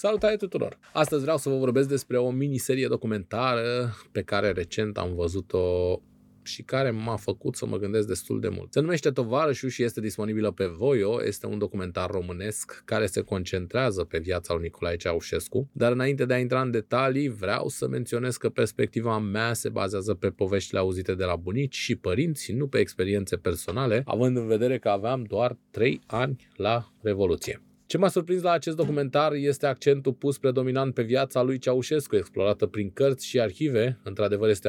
Salutare tuturor! Astăzi vreau să vă vorbesc despre o miniserie documentară pe care recent am văzut-o și care m-a făcut să mă gândesc destul de mult. Se numește Tovarășul și este disponibilă pe Voyo. Este un documentar românesc care se concentrează pe viața lui Nicolae Ceaușescu. Dar înainte de a intra în detalii, vreau să menționez că perspectiva mea se bazează pe poveștile auzite de la bunici și părinți, nu pe experiențe personale, având în vedere că aveam doar 3 ani la Revoluție. Ce m-a surprins la acest documentar este accentul pus predominant pe viața lui Ceaușescu, explorată prin cărți și arhive. Într-adevăr, este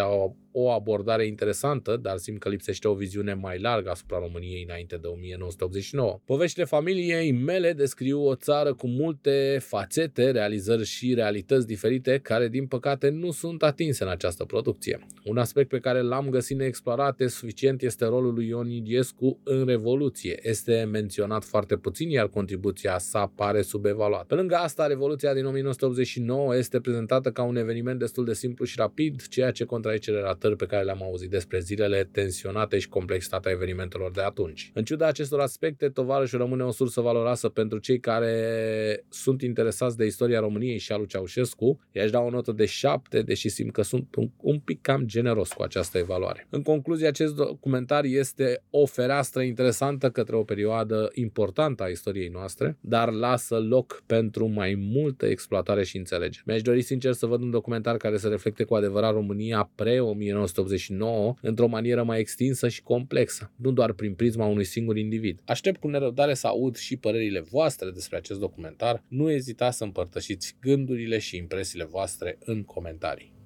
o abordare interesantă, dar simt că lipsește o viziune mai largă asupra României înainte de 1989. Poveștile familiei mele descriu o țară cu multe fațete, realizări și realități diferite, care din păcate nu sunt atinse în această producție. Un aspect pe care l-am găsit neexplorat suficient este rolul lui Ion Iliescu în Revoluție. Este menționat foarte puțin, iar contribuția sa pare subevaluată. Pe lângă asta, Revoluția din 1989 este prezentată ca un eveniment destul de simplu și rapid, ceea ce contrazice pe care le-am auzit despre zilele tensionate și complexitatea evenimentelor de atunci. În ciuda acestor aspecte, Tovarășul rămâne o sursă valoroasă pentru cei care sunt interesați de istoria României și a lui Ceaușescu. I-aș da o notă de 7, deși simt că sunt un pic cam generos cu această evaluare. În concluzie, acest documentar este o fereastră interesantă către o perioadă importantă a istoriei noastre, dar lasă loc pentru mai multă exploatare și înțelegere. Mi-aș dori sincer să văd un documentar care să reflecte cu adevărat România pre-1989 într-o manieră mai extinsă și complexă, nu doar prin prisma unui singur individ. Aștept cu nerăbdare să aud și părerile voastre despre acest documentar. Nu ezitați să împărtășiți gândurile și impresiile voastre în comentarii.